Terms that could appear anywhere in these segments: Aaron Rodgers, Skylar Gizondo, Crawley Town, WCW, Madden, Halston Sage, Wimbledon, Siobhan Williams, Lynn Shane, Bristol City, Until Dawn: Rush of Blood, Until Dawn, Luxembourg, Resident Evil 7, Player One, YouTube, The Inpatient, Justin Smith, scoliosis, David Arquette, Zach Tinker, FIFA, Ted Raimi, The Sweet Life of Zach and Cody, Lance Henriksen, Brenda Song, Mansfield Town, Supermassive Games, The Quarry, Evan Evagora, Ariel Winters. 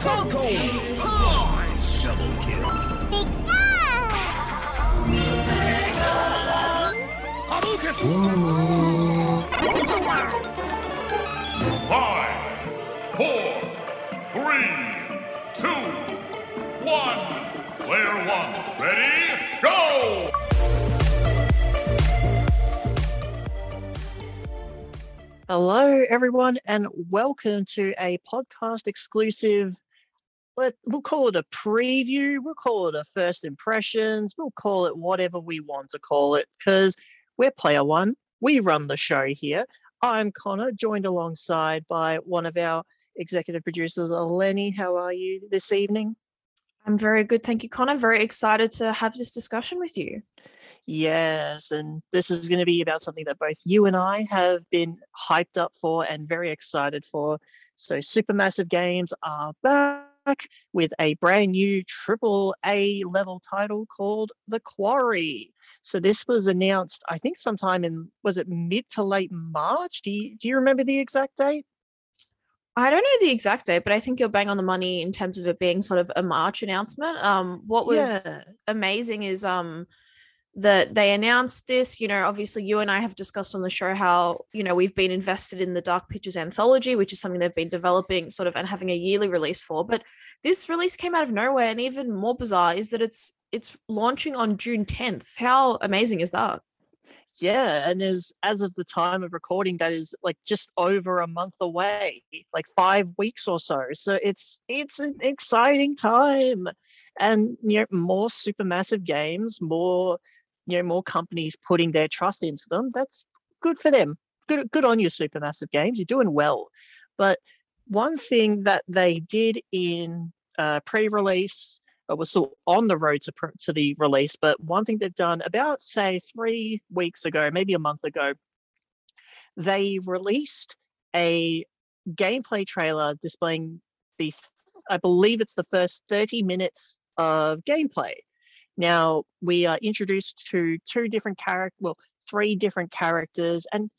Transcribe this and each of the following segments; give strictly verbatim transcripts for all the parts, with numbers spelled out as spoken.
Cold, cold. Hard shovel kill. Five, four, three, two, one. Player one, ready, go! Hello, everyone, and welcome to a podcast exclusive. Let, we'll call it a preview. We'll call it a first impressions. We'll call it whatever we want to call it because we're Player One. We run the show here. I'm Connor, joined alongside by one of our executive producers, Eleni. How are you this evening? I'm very good. Thank you, Connor. Very excited to have this discussion with you. Yes, and this is going to be about something that both you and I have been hyped up for and very excited for. So Supermassive Games are back with a brand new triple A level title called The Quarry. So this was announced, I think, sometime in, was it mid to late March? Do you, do you remember the exact date? I don't know the exact date, but I think you're bang on the money in terms of it being sort of a March announcement. Um, what was yeah. amazing is... um. that they announced this, you know, obviously you and I have discussed on the show how, you know, we've been invested in the Dark Pictures Anthology, which is something they've been developing sort of and having a yearly release for. But this release came out of nowhere, and even more bizarre is that it's it's launching on June tenth. How amazing is that? Yeah, and as, as of the time of recording, that is like just over a month away, like five weeks or so. So it's it's an exciting time. And, you know, more Supermassive Games, more... you know, more companies putting their trust into them. That's good for them. Good, good on you, Supermassive Games. You're doing well. But one thing that they did in uh, pre-release, or was still on the road to to the release, but one thing they've done about, say, three weeks ago, maybe a month ago, they released a gameplay trailer displaying the, I believe it's the first thirty minutes of gameplay. Now, we are introduced to two different characters, well, three different characters, and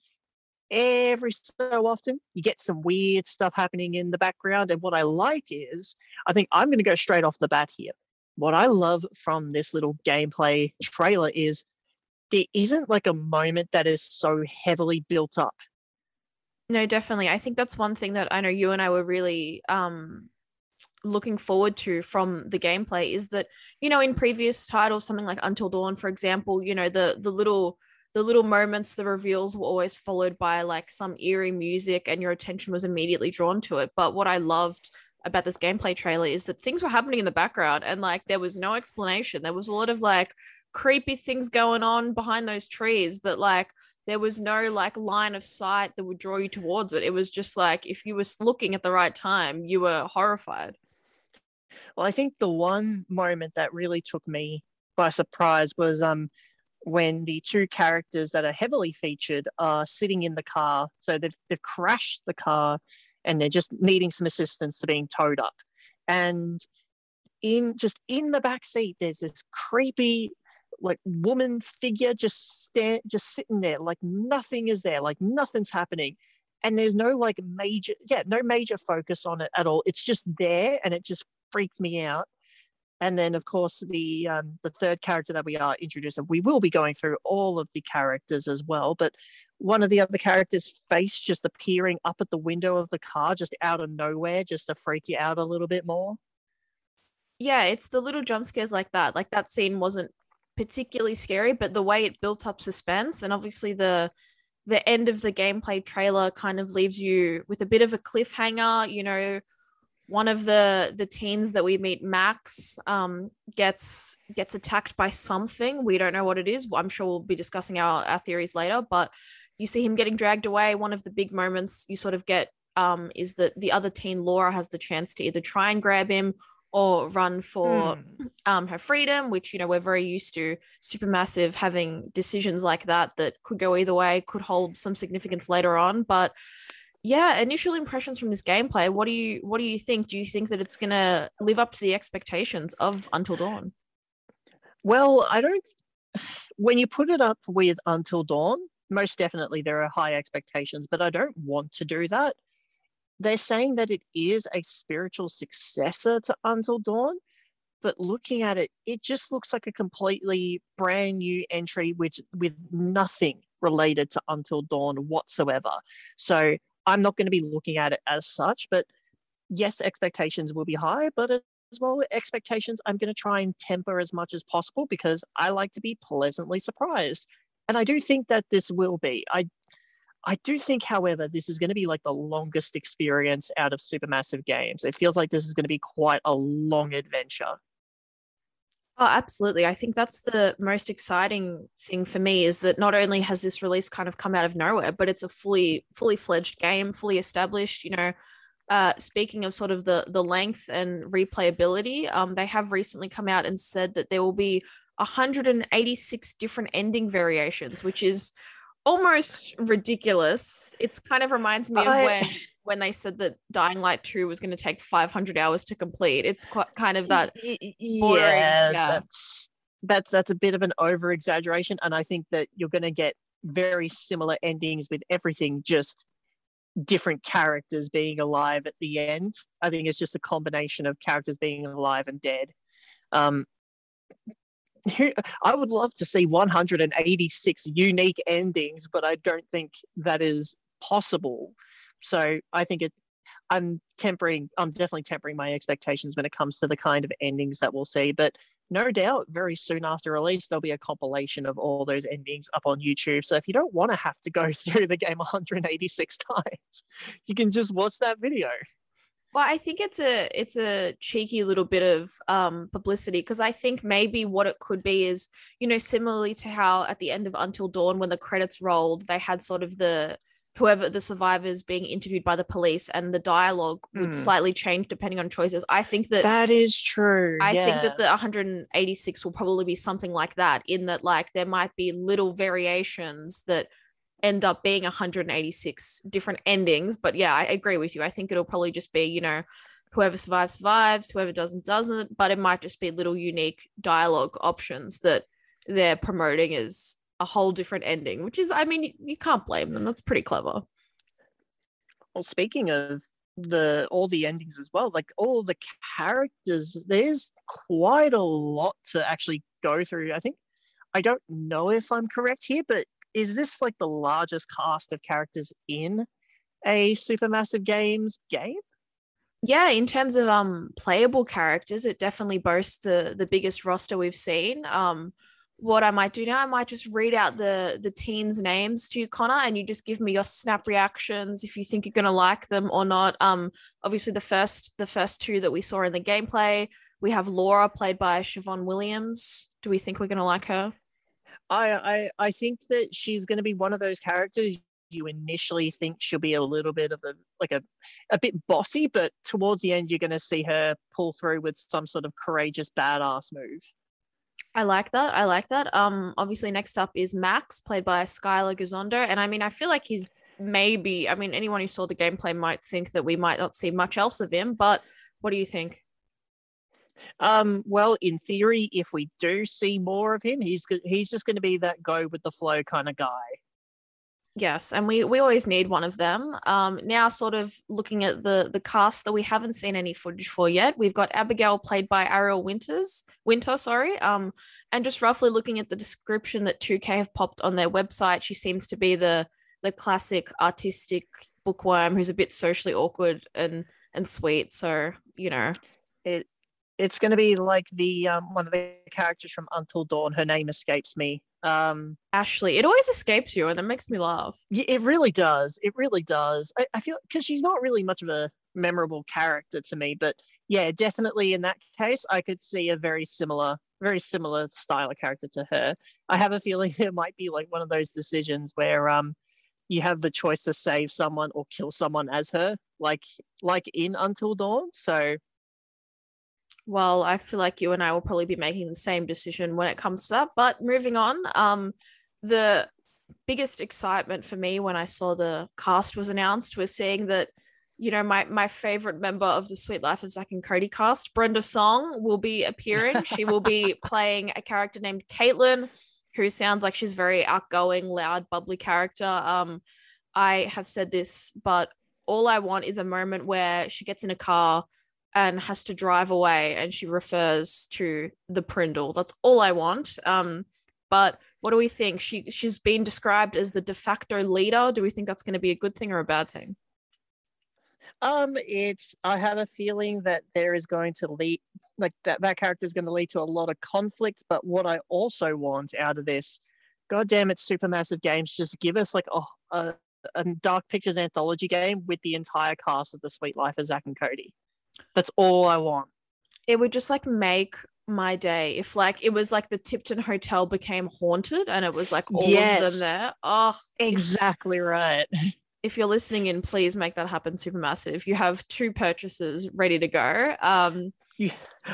every so often you get some weird stuff happening in the background. And what I like is, I think I'm going to go straight off the bat here. What I love from this little gameplay trailer is there isn't like a moment that is so heavily built up. No, definitely. I think that's one thing that I know you and I were really... Um... looking forward to from the gameplay is that, you know, in previous titles, something like Until Dawn, for example, you know, the the little the little moments, the reveals were always followed by like some eerie music and your attention was immediately drawn to it. But what I loved about this gameplay trailer is that things were happening in the background and like there was no explanation. There was a lot of like creepy things going on behind those trees that like there was no like line of sight that would draw you towards it. It was just like if you were looking at the right time, you were horrified. Well, I think the one moment that really took me by surprise was um, when the two characters that are heavily featured are sitting in the car. So they've, they've crashed the car and they're just needing some assistance to being towed up. And in just in the back seat, there's this creepy like woman figure just stand, just sitting there like nothing is there, like nothing's happening. And there's no like major, yeah, no major focus on it at all. It's just there and it just freaked me out. And then of course the um, the third character that we are introducing, we will be going through all of the characters as well, but one of the other characters' face just appearing up at the window of the car just out of nowhere just to freak you out a little bit more. Yeah, it's the little jump scares like that. Like that scene wasn't particularly scary, but the way it built up suspense and obviously the the end of the gameplay trailer kind of leaves you with a bit of a cliffhanger. You know, one of the the teens that we meet, Max, um, gets gets attacked by something. We don't know what it is. I'm sure we'll be discussing our, our theories later, but you see him getting dragged away. One of the big moments you sort of get um, is that the other teen, Laura, has the chance to either try and grab him or run for hmm. um, her freedom, which, you know, we're very used to Supermassive having decisions like that that could go either way, could hold some significance later on. But yeah, initial impressions from this gameplay. What do you what do you think? Do you think that it's going to live up to the expectations of Until Dawn? Well, I don't... When you put it up with Until Dawn, most definitely there are high expectations, but I don't want to do that. they're saying that it is a spiritual successor to Until Dawn, but looking at it, it just looks like a completely brand new entry which with nothing related to Until Dawn whatsoever. So I'm not going to be looking at it as such, but yes, expectations will be high, but as well, expectations I'm going to try and temper as much as possible because I like to be pleasantly surprised. And I do think that this will be. I I do think, however, this is going to be like the longest experience out of Supermassive Games. It feels like this is going to be quite a long adventure. Oh, absolutely. I think that's the most exciting thing for me, is that not only has this release kind of come out of nowhere, but it's a fully, fully fledged game, fully established. You know, uh, speaking of sort of the, the length and replayability, um, they have recently come out and said that there will be one hundred eighty-six different ending variations, which is almost ridiculous. It's kind of reminds me of I... when when they said that Dying Light two was going to take five hundred hours to complete. It's quite kind of that boring, yeah, yeah. That's, that's that's a bit of an over exaggeration, and I think that you're going to get very similar endings with everything, just different characters being alive at the end. I think it's just a combination of characters being alive and dead. um I would love to see one hundred eighty-six unique endings, but I don't think that is possible. So I think it, I'm tempering, I'm definitely tempering my expectations when it comes to the kind of endings that we'll see. But no doubt, very soon after release, there'll be a compilation of all those endings up on YouTube. So if you don't want to have to go through the game one hundred eighty-six times, you can just watch that video. Well, I think it's a it's a cheeky little bit of um, publicity, because I think maybe what it could be is, you know, similarly to how at the end of Until Dawn, when the credits rolled, they had sort of the whoever the survivors being interviewed by the police, and the dialogue would mm. slightly change depending on choices. I think that that is true. I yeah. think that the one hundred eighty-six will probably be something like that, in that like there might be little variations that end up being one hundred eighty-six different endings. But yeah, I agree with you. I think it'll probably just be, you know, whoever survives survives, whoever doesn't doesn't, but it might just be little unique dialogue options that they're promoting as a whole different ending, which is, I mean, you can't blame them. That's pretty clever. Well, speaking of the all the endings as well, like all the characters, there's quite a lot to actually go through. I think, I don't know if I'm correct here, but is this like the largest cast of characters in a Supermassive Games game? Yeah, in terms of um playable characters, it definitely boasts the the biggest roster we've seen. Um, what I might do now, I might just read out the the teens' names to you, Connor, and you just give me your snap reactions if you think you're gonna like them or not. Um, obviously the first the first two that we saw in the gameplay, we have Laura, played by Siobhan Williams. Do we think we're gonna like her? I, I I think that she's going to be one of those characters you initially think she'll be a little bit of a like a a bit bossy, but towards the end you're going to see her pull through with some sort of courageous badass move. I like that. I like that. Um, obviously next up is Max, played by Skylar Gizondo, and I mean I feel like he's maybe I mean anyone who saw the gameplay might think that we might not see much else of him, but what do you think? Um, well, in theory, if we do see more of him, he's he's just going to be that go with the flow kind of guy. Yes, and we, we always need one of them. Um, now, sort of looking at the the cast that we haven't seen any footage for yet, we've got Abigail, played by Ariel Winters, Winter, sorry. Um, and just roughly looking at the description that two K have popped on their website, she seems to be the the classic artistic bookworm who's a bit socially awkward and and sweet. So you know it. It's going to be like the um, one of the characters from Until Dawn. Her name escapes me. Um, Ashley. It always escapes you, and it makes me laugh. Yeah, it really does. It really does. I, I feel because she's not really much of a memorable character to me, but yeah, definitely in that case, I could see a very similar, very similar style of character to her. I have a feeling it might be like one of those decisions where um, you have the choice to save someone or kill someone as her, like like in Until Dawn. So. Well, I feel like you and I will probably be making the same decision when it comes to that. But moving on, um, the biggest excitement for me when I saw the cast was announced was seeing that, you know, my my favorite member of the Sweet Life of Zach and Cody cast, Brenda Song, will be appearing. She will be playing a character named Caitlin, who sounds like she's very outgoing, loud, bubbly character. Um, I have said this, but all I want is a moment where she gets in a car and has to drive away and she refers to the Prindle. That's all I want. Um, but what do we think? She, she's been described as the de facto leader. Do we think that's going to be a good thing or a bad thing? Um, it's, I have a feeling that there is going to lead, like that, that character is going to lead to a lot of conflict. But what I also want out of this, God damn it, Supermassive Games, just give us like a, a, a Dark Pictures Anthology game with the entire cast of The Sweet Life of Zach and Cody. That's all I want. It would just like make my day if like it was like the Tipton Hotel became haunted and it was like all yes. of them there. Oh, exactly right. If you're listening in, please make that happen, Supermassive. You have two purchases ready to go. Um, yeah,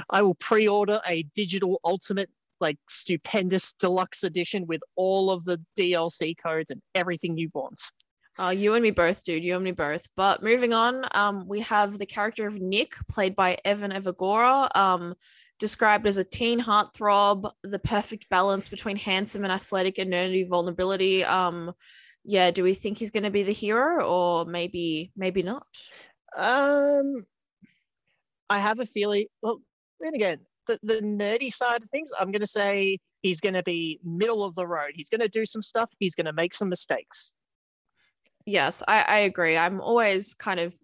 I will pre-order a digital ultimate, like stupendous deluxe edition with all of the D L C codes and everything you want. Uh, you and me both, dude. You and me both. But moving on, um, we have the character of Nick, played by Evan Evagora, um, described as a teen heartthrob, the perfect balance between handsome and athletic and nerdy vulnerability. Um, yeah, do we think he's going to be the hero or maybe maybe not? Um, I have a feeling, well, then again, the, the nerdy side of things, I'm going to say he's going to be middle of the road. He's going to do some stuff. He's going to make some mistakes. Yes, I, I agree. I'm always kind of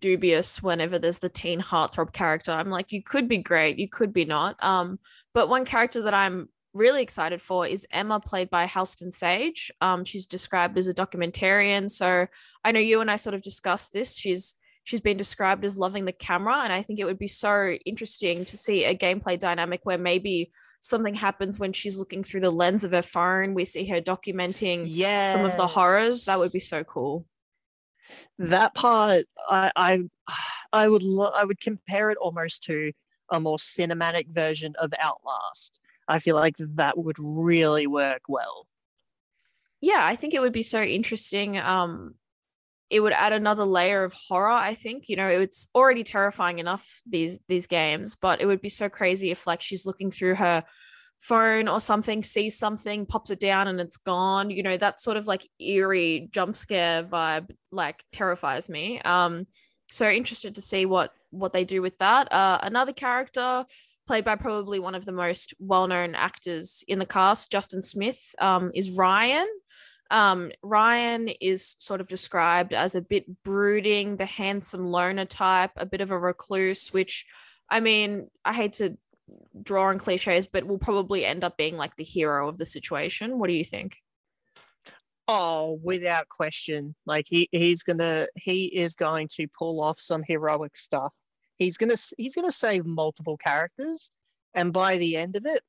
dubious whenever there's the teen heartthrob character. I'm like, you could be great, you could be not. Um, but one character that I'm really excited for is Emma, played by Halston Sage. Um, she's described as a documentarian. So I know you and I sort of discussed this. She's she's been described as loving the camera, and I think it would be so interesting to see a gameplay dynamic where maybe something happens when she's looking through the lens of her phone. We see her documenting yes. some of the horrors. That would be so cool. That part, I, I, I would, lo- I would compare it almost to a more cinematic version of Outlast. I feel like that would really work well. Yeah, I think it would be so interesting. Um, it would add another layer of horror. I think, you know, it's already terrifying enough, these, these games, but it would be so crazy if like she's looking through her phone or something, sees something, pops it down and it's gone. You know, that sort of like eerie jump scare vibe, like terrifies me. Um, so interested to see what, what they do with that. Uh, another character played by probably one of the most well-known actors in the cast, Justin Smith, um, is Ryan. Um, Ryan is sort of described as a bit brooding, the handsome loner type, a bit of a recluse, which, I mean, I hate to draw on cliches, but will probably end up being like the hero of the situation. What do you think? Oh, without question. Like he, he's gonna, he is going to pull off some heroic stuff. He's gonna, he's gonna save multiple characters, and by the end of it,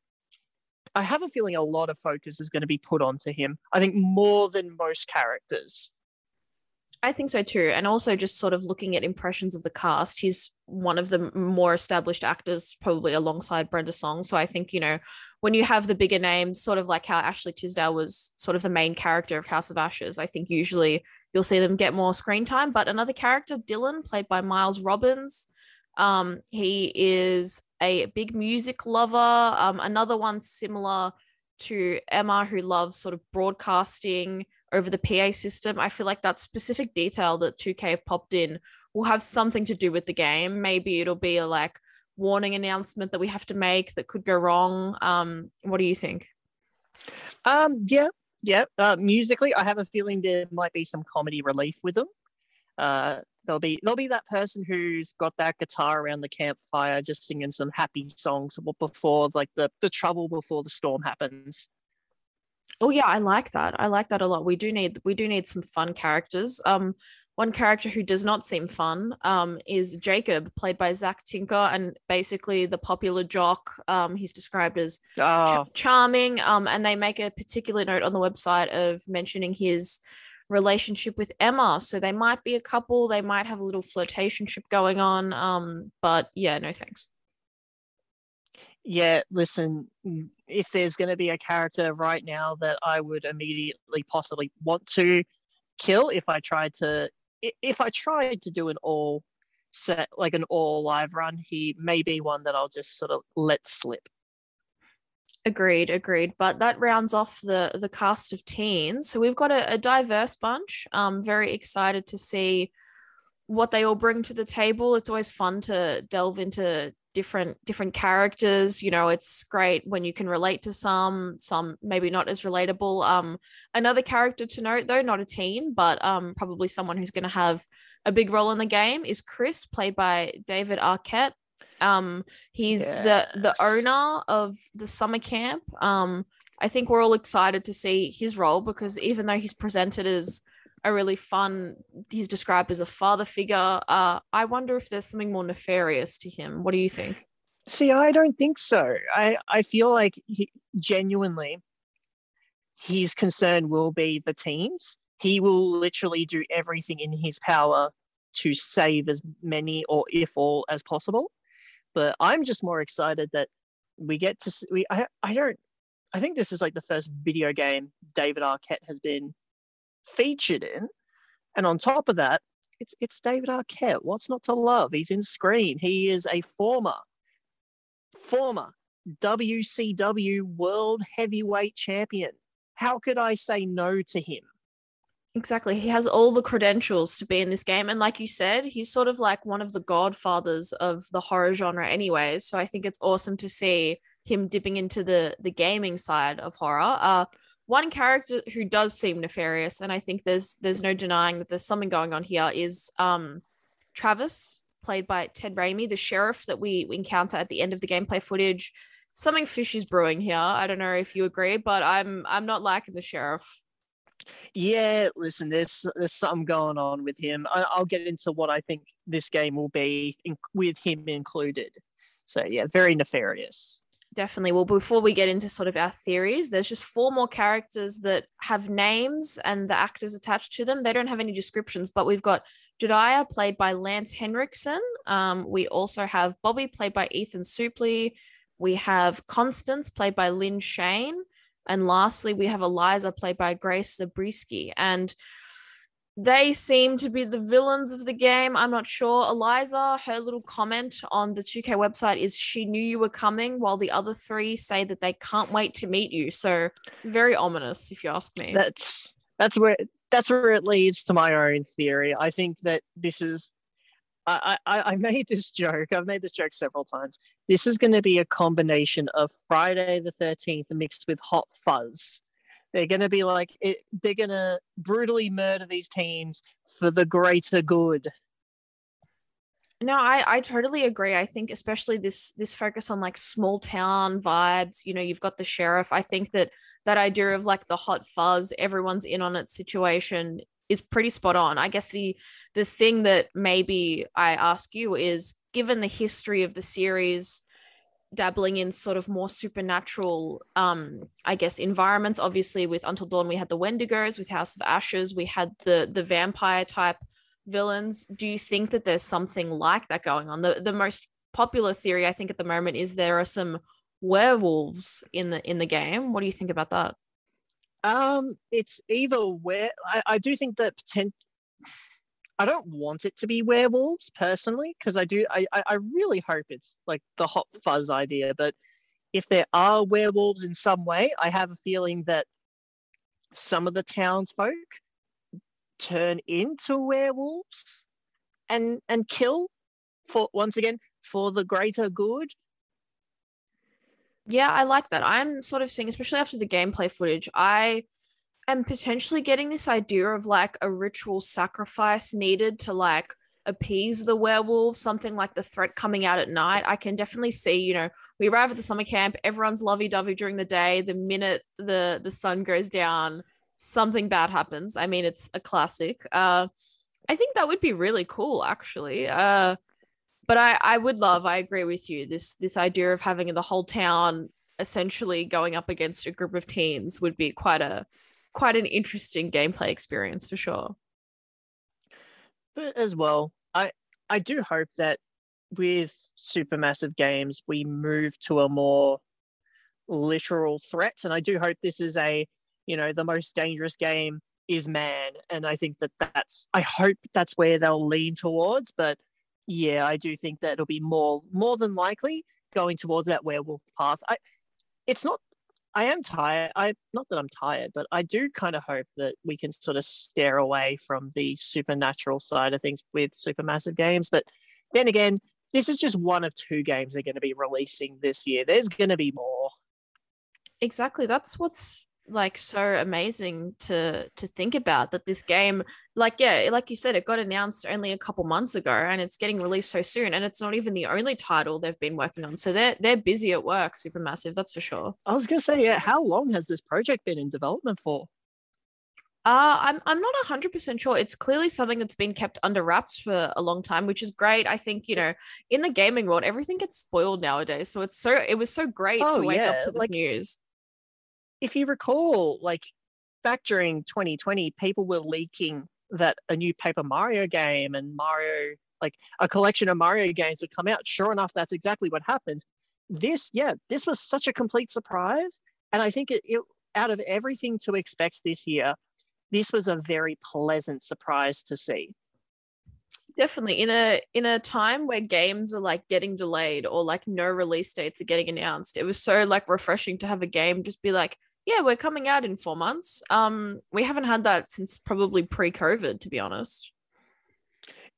I have a feeling a lot of focus is going to be put onto him. I think more than most characters. I think so too. And also just sort of looking at impressions of the cast, he's one of the more established actors, probably alongside Brenda Song. So I think, you know, when you have the bigger names, sort of like how Ashley Tisdale was sort of the main character of House of Ashes, I think usually you'll see them get more screen time. But another character, Dylan, played by Miles Robbins, um, he is a big music lover, um, another one similar to Emma who loves sort of broadcasting over the P A system. I feel like that specific detail that two K have popped in will have something to do with the game. Maybe it'll be a like warning announcement that we have to make that could go wrong. Um, what do you think? Um, yeah, yeah. Uh, musically, I have a feeling there might be some comedy relief with them. Uh, There'll be there'll be that person who's got that guitar around the campfire just singing some happy songs before like the, the trouble before the storm happens. Oh yeah, I like that. I like that a lot. We do need we do need some fun characters. Um, one character who does not seem fun um is Jacob, played by Zach Tinker, and basically the popular jock. Um, he's described as oh. ch- charming. Um, and they make a particular note on the website of mentioning his relationship with Emma, so they might be a couple, they might have a little flirtationship going on, um but yeah, no thanks. Yeah, listen, if there's going to be a character right now that I would immediately possibly want to kill if I tried to if I tried to do an all set like an all live run, he may be one that I'll just sort of let slip. Agreed, agreed. But that rounds off the the cast of teens. So we've got a, a diverse bunch. Um, very excited to see what they all bring to the table. It's always fun to delve into different different characters. You know, it's great when you can relate to some, some maybe not as relatable. Um, another character to note, though, not a teen, but um, probably someone who's going to have a big role in the game, is Chris, played by David Arquette. Um, he's yes. the the owner of the summer camp. Um, I think we're all excited to see his role, because even though he's presented as a really fun, he's described as a father figure, uh, I wonder if there's something more nefarious to him. What do you think? See, I don't think so. I, I feel like he, genuinely his concern will be the teens. He will literally do everything in his power to save as many, or if all, as possible. But I'm just more excited that we get to see, we, I, I don't, I think this is like the first video game David Arquette has been featured in. And on top of that, it's it's David Arquette. What's not to love? He's in Scream. He is a former, former W C W World Heavyweight Champion. How could I say no to him? Exactly. He has all the credentials to be in this game. And like you said, he's sort of like one of the godfathers of the horror genre anyway. So I think it's awesome to see him dipping into the, the gaming side of horror. Uh, one character who does seem nefarious, and I think there's there's no denying that there's something going on here, is um, Travis, played by Ted Raimi, the sheriff that we, we encounter at the end of the gameplay footage. Something fishy is brewing here. I don't know if you agree, but I'm I'm not liking the sheriff. Yeah, listen, there's there's something going on with him. I, I'll get into what I think this game will be in, with him included. So yeah, very nefarious. Definitely. Well, before we get into sort of our theories, there's just four more characters that have names and the actors attached to them. They don't have any descriptions, but we've got Jediah, played by Lance Henriksen. Um, we also have Bobby, played by Ethan Suplee. We have Constance, played by Lynn Shane. And lastly, we have Eliza, played by Grace Zabriskie. And they seem to be the villains of the game. I'm not sure. Eliza, her little comment on the two K website is, "She knew you were coming," while the other three say that they can't wait to meet you. So very ominous, if you ask me. That's that's where that's where it leads to my own theory. I think that this is, I, I, I made this joke. I've made this joke several times. This is going to be a combination of Friday the thirteenth mixed with Hot Fuzz. They're going to be like, it, they're going to brutally murder these teens for the greater good. No, I, I totally agree. I think especially this this focus on like small town vibes, you know, you've got the sheriff. I think that that idea of like the Hot Fuzz, everyone's in on it situation, is pretty spot on. I guess the the thing that maybe I ask you is, given the history of the series dabbling in sort of more supernatural, um, I guess, environments, obviously with Until Dawn, we had the Wendigos, with House of Ashes, we had the the vampire type villains. Do you think that there's something like that going on? The the most popular theory, I think, at the moment is there are some werewolves in the in the game. What do you think about that? Um, it's either where I, I do think that potent, I don't want it to be werewolves personally, because I do I, I really hope it's like the Hot Fuzz idea. But if there are werewolves in some way, I have a feeling that some of the townsfolk turn into werewolves and and kill for once again for the greater good. Yeah, I like that. I'm sort of seeing, especially after the gameplay footage, I am potentially getting this idea of like a ritual sacrifice needed to like appease the werewolf, something like the threat coming out at night. I can definitely see, you know, we arrive at the summer camp, everyone's lovey-dovey during the day. The minute the, the sun goes down, something bad happens. I mean, it's a classic. Uh, I think that would be really cool, actually. Uh, But I, I would love, I agree with you, this this idea of having the whole town essentially going up against a group of teens would be quite a quite an interesting gameplay experience for sure. But as well, I, I do hope that with Supermassive Games, we move to a more literal threat. And I do hope this is a, you know, the most dangerous game is man. And I think that that's, I hope that's where they'll lean towards, but yeah, I do think that it'll be more more than likely going towards that werewolf path. I, it's not I am tired. I not that I'm tired, but I do kind of hope that we can sort of steer away from the supernatural side of things with Supermassive Games. But then again, this is just one of two games they're going to be releasing this year. There's going to be more. Exactly. That's what's like so amazing to to think about, that this game, like, yeah, like you said, it got announced only a couple months ago and it's getting released so soon, and it's not even the only title they've been working on, so they're they're busy at work, Supermassive, that's for sure. I was gonna say, yeah, how long has this project been in development for? Uh, I'm I'm not one hundred percent sure. It's clearly something that's been kept under wraps for a long time, which is great. I think, you know, in the gaming world, everything gets spoiled nowadays, so it's so it was so great oh, to wake yeah. up to this like, news. If you recall, like back during twenty twenty, people were leaking that a new Paper Mario game and Mario, like a collection of Mario games would come out. Sure enough, that's exactly what happened. This, yeah, this was such a complete surprise. And I think it, it out of everything to expect this year, this was a very pleasant surprise to see. Definitely. In a in a time where games are like getting delayed or like no release dates are getting announced, it was so like refreshing to have a game just be like, yeah, we're coming out in four months. Um, we haven't had that since probably pre-COVID, to be honest.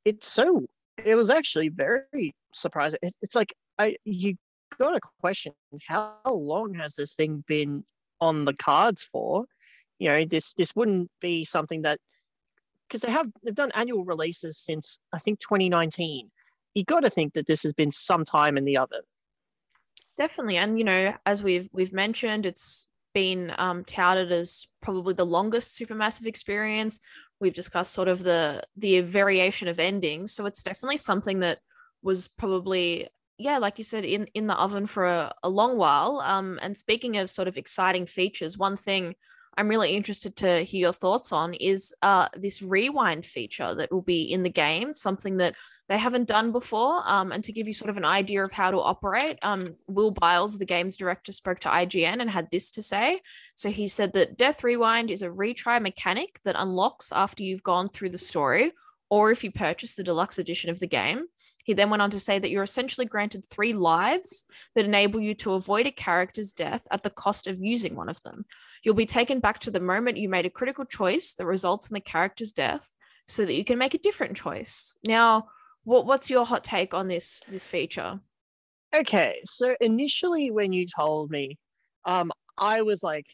It's so, it was actually very surprising. It, it's like, I you got a question, how long has this thing been on the cards for? You know, this this wouldn't be something that, because they have they've done annual releases since I think twenty nineteen. You got to think that this has been some time in the oven. Definitely, and you know, as we've we've mentioned, it's been um, touted as probably the longest Supermassive experience. We've discussed sort of the the variation of endings, so it's definitely something that was probably, yeah, like you said, in, in the oven for a, a long while. Um, and speaking of sort of exciting features, one thing I'm really interested to hear your thoughts on is uh, this rewind feature that will be in the game, something that they haven't done before. Um, and to give you sort of an idea of how to operate, um, Will Biles, the game's director, spoke to I G N and had this to say. So he said that Death Rewind is a retry mechanic that unlocks after you've gone through the story, or if you purchase the deluxe edition of the game. He then went on to say that you're essentially granted three lives that enable you to avoid a character's death at the cost of using one of them. You'll be taken back to the moment you made a critical choice that results in the character's death so that you can make a different choice. Now, what, what's your hot take on this, this feature? Okay, so initially when you told me, um, I was like,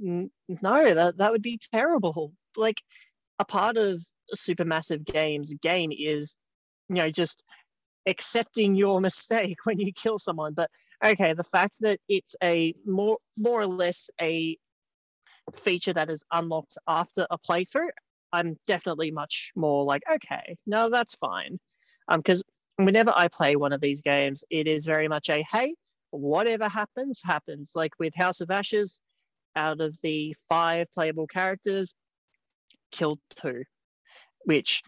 no, that, that would be terrible. Like, a part of Supermassive Games' game is, you know, just accepting your mistake when you kill someone. But okay, the fact that it's a more more or less a feature that is unlocked after a playthrough, I'm definitely much more like, okay, no, that's fine. Um, because whenever I play one of these games, it is very much a, hey, whatever happens, happens. Like with House of Ashes, out of the five playable characters, killed two, which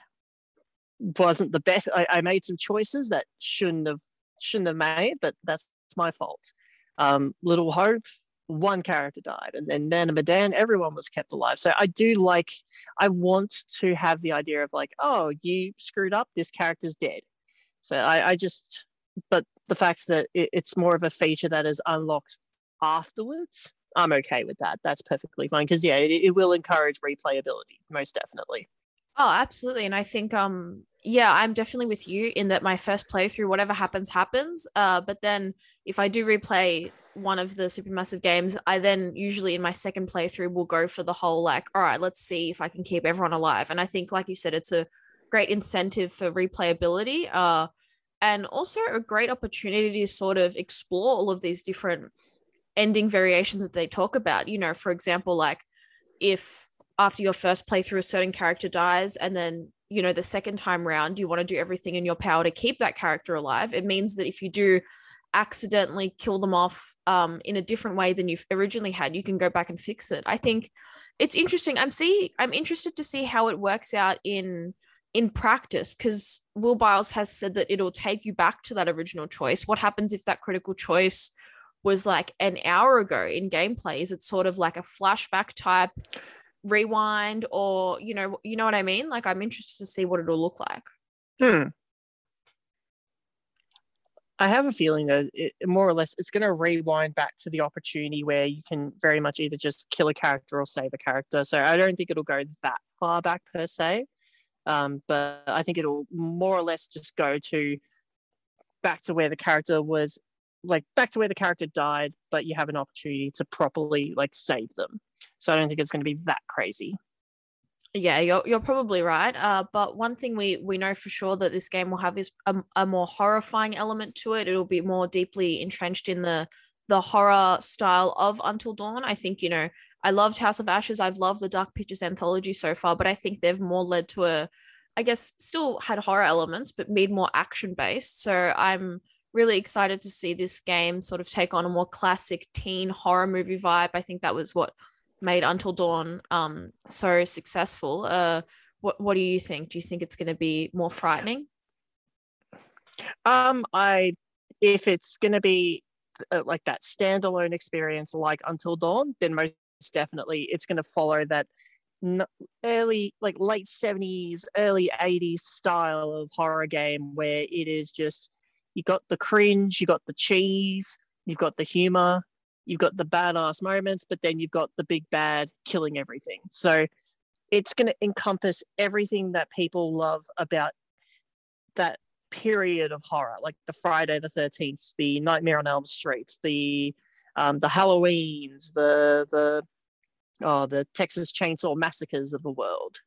wasn't the best. I, I made some choices that shouldn't have shouldn't have made, but that's my fault. Um, Little Hope, one character died, and then Nana Madan, everyone was kept alive. So I do like, I want to have the idea of like, oh, you screwed up, this character's dead. So I, I just, but the fact that it, it's more of a feature that is unlocked afterwards, I'm okay with that. That's perfectly fine, because yeah, it, it will encourage replayability, most definitely. Oh, absolutely. And I think, um, yeah, I'm definitely with you in that my first playthrough, whatever happens, happens. Uh, but then if I do replay one of the Supermassive games, I then usually in my second playthrough will go for the whole like, all right, let's see if I can keep everyone alive. And I think, like you said, it's a great incentive for replayability, uh, and also a great opportunity to sort of explore all of these different ending variations that they talk about. You know, for example, like if after your first playthrough, a certain character dies, and then, you know, the second time round, you want to do everything in your power to keep that character alive. It means that if you do accidentally kill them off um, in a different way than you've originally had, you can go back and fix it. I think it's interesting. I'm see. I'm interested to see how it works out in in practice, because Will Biles has said that it'll take you back to that original choice. What happens if that critical choice was like an hour ago in gameplay? Is it sort of like a flashback type rewind, or you know you know what I mean? Like, I'm interested to see what it'll look like. Hmm. I have a feeling that it, more or less it's going to rewind back to the opportunity where you can very much either just kill a character or save a character. So I don't think it'll go that far back per se, um, but I think it'll more or less just go to back to where the character was, like back to where the character died, but you have an opportunity to properly like save them. So I don't think it's going to be that crazy. Yeah, you're you're probably right. Uh, but one thing we we know for sure that this game will have is a, a more horrifying element to it. It'll be more deeply entrenched in the the horror style of Until Dawn. I think, you know, I loved House of Ashes. I've loved the Dark Pictures Anthology so far, but I think they've more led to a, I guess, still had horror elements, but made more action based. So I'm really excited to see this game sort of take on a more classic teen horror movie vibe. I think that was what made Until Dawn um so successful. Uh what what do you think? Do you think it's going to be more frightening? Um I if it's going to be uh, like that standalone experience like Until Dawn, then most definitely it's going to follow that early like late seventies, early eighties style of horror game where it is just you got the cringe, you got the cheese, you've got the humor, you've got the badass moments, but then you've got the big bad killing everything. So it's going to encompass everything that people love about that period of horror, like the Friday the thirteenth, the Nightmare on Elm Street, the um, the Halloweens, the the oh, the Texas Chainsaw Massacres of the world.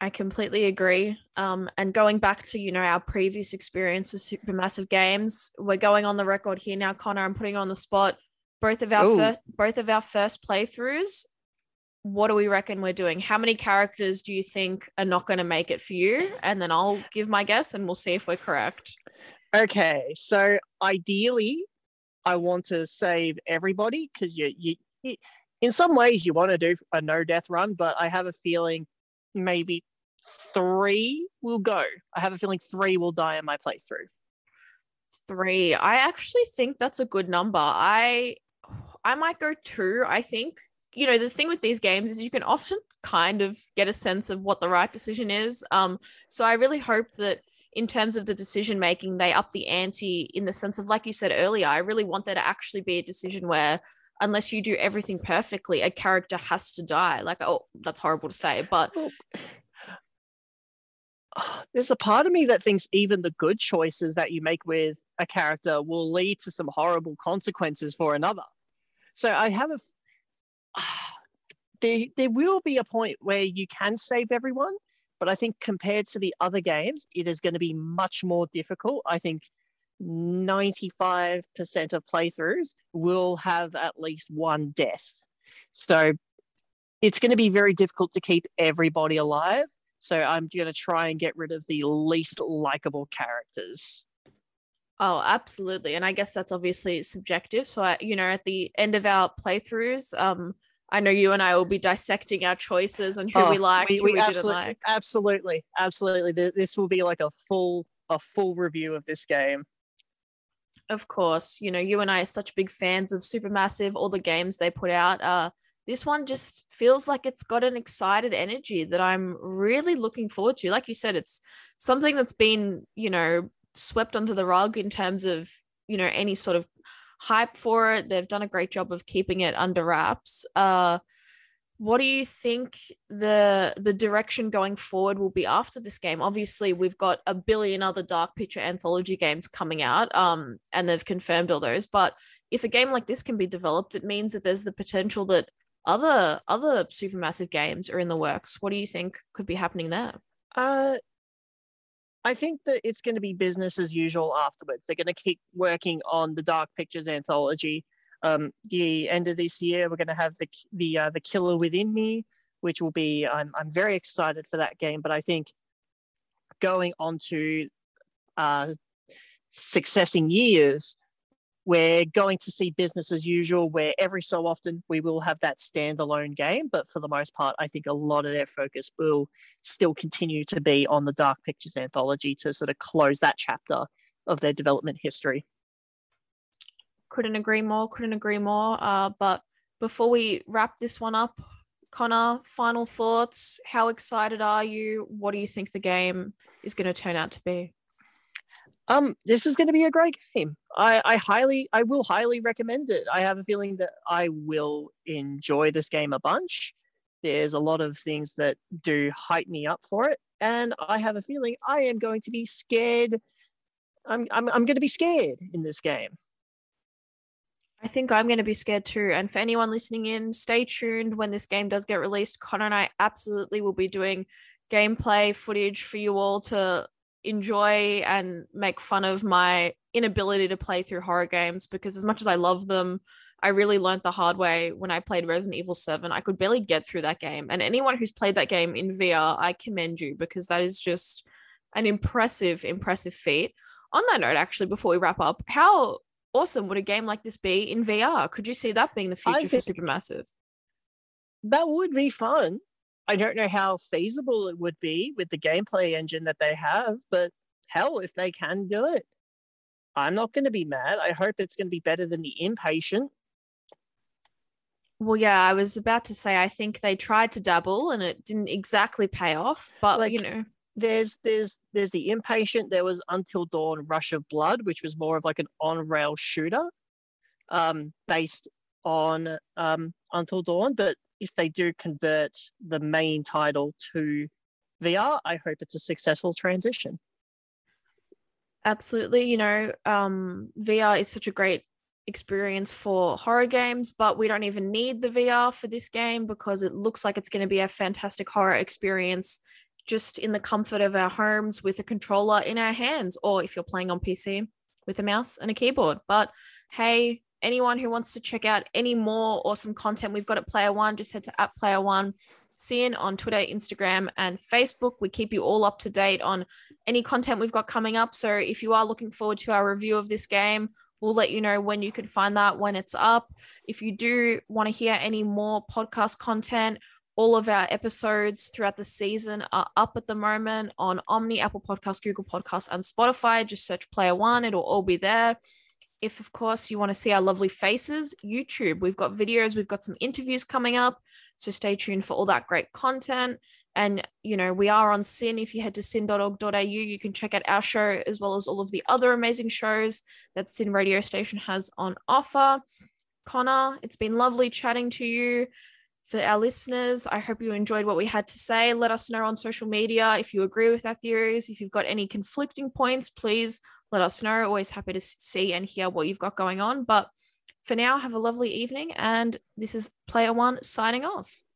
I completely agree. Um, and going back to, you know, our previous experience with Supermassive Games, we're going on the record here now, Connor. I'm putting on the spot. Both of our Ooh. first, both of our first playthroughs. What do we reckon we're doing? How many characters do you think are not going to make it for you? And then I'll give my guess, and we'll see if we're correct. Okay, so ideally, I want to save everybody because you, you, you, in some ways, you want to do a no-death run, but I have a feeling maybe three will go. I have a feeling three will die in my playthrough. Three. I actually think that's a good number. I I might go two, I think. You know, the thing with these games is you can often kind of get a sense of what the right decision is. Um, so I really hope that in terms of the decision making, they up the ante in the sense of, like you said earlier, I really want there to actually be a decision where unless you do everything perfectly, a character has to die. Like, oh, that's horrible to say, but... There's a part of me that thinks even the good choices that you make with a character will lead to some horrible consequences for another. So I have a... Uh, there, there will be a point where you can save everyone, but I think compared to the other games, it is going to be much more difficult. I think ninety-five percent of playthroughs will have at least one death. So it's going to be very difficult to keep everybody alive. So I'm going to try and get rid of the least likable characters. Oh, absolutely. And I guess that's obviously subjective. So, I, you know, at the end of our playthroughs, um, I know you and I will be dissecting our choices and who oh, we liked, we, who we, we didn't like. Absolutely. Absolutely. This will be like a full, a full review of this game. Of course. You know, you and I are such big fans of Supermassive, all the games they put out. Uh, This one just feels like it's got an excited energy that I'm really looking forward to. Like you said, it's something that's been, you know, swept under the rug in terms of, you know, any sort of hype for it. They've done a great job of keeping it under wraps. Uh, what do you think the the direction going forward will be after this game? Obviously, we've got a billion other Dark Picture Anthology games coming out, um, and they've confirmed all those. But if a game like this can be developed, it means that there's the potential that other other Supermassive games are in the works. What do you think could be happening there? Uh, I think that it's going to be business as usual afterwards. They're going to keep working on the Dark Pictures Anthology. Um, the end of this year, we're going to have the the uh, the Killer Within Me, which will be. I'm I'm very excited for that game. But I think going on to uh, succeeding years, we're going to see business as usual where every so often we will have that standalone game. But for the most part, I think a lot of their focus will still continue to be on the Dark Pictures Anthology to sort of close that chapter of their development history. Couldn't agree more, couldn't agree more. Uh, but before we wrap this one up, Connor, final thoughts. How excited are you? What do you think the game is going to turn out to be? Um, this is going to be a great game. I, I highly, I will highly recommend it. I have a feeling that I will enjoy this game a bunch. There's a lot of things that do hype me up for it, and I have a feeling I am going to be scared. I'm, I'm, I'm going to be scared in this game. I think I'm going to be scared too. And for anyone listening in, stay tuned when this game does get released. Connor and I absolutely will be doing gameplay footage for you all to enjoy and make fun of my inability to play through horror games, because as much as I love them, I really learned the hard way when I played Resident Evil seven. I could barely get through that game. And anyone who's played that game in V R, I commend you, because that is just an impressive, impressive feat. On that note, actually, before we wrap up, how awesome would a game like this be in V R? Could you see that being the future for Supermassive? That would be fun. I don't know how feasible it would be with the gameplay engine that they have, but hell, if they can do it, I'm not going to be mad. I hope it's going to be better than The Inpatient. Well, yeah, I was about to say, I think they tried to dabble and it didn't exactly pay off, but like, you know, there's there's there's The Inpatient. There was Until Dawn: Rush of Blood, which was more of like an on-rail shooter, um, based on um, Until Dawn. But if they do convert the main title to V R, I hope it's a successful transition. Absolutely, you know, um, V R is such a great experience for horror games, but we don't even need the V R for this game because it looks like it's going to be a fantastic horror experience just in the comfort of our homes with a controller in our hands, or if you're playing on P C with a mouse and a keyboard. But hey, anyone who wants to check out any more awesome content we've got at Player One, just head to at Player One S Y N on Twitter, Instagram, and Facebook. We keep you all up to date on any content we've got coming up. So if you are looking forward to our review of this game, we'll let you know when you can find that, when it's up. If you do want to hear any more podcast content, all of our episodes throughout the season are up at the moment on Omni, Apple Podcasts, Google Podcasts, and Spotify. Just search Player One. It'll all be there. If, of course, you want to see our lovely faces, YouTube. We've got videos. We've got some interviews coming up. So stay tuned for all that great content. And, you know, we are on S Y N. If you head to S Y N dot org dot A U, you can check out our show as well as all of the other amazing shows that S Y N Radio Station has on offer. Connor, it's been lovely chatting to you. For our listeners, I hope you enjoyed what we had to say. Let us know on social media if you agree with our theories. If you've got any conflicting points, please let us know. Always happy to see and hear what you've got going on. But for now, have a lovely evening. And this is Player One signing off.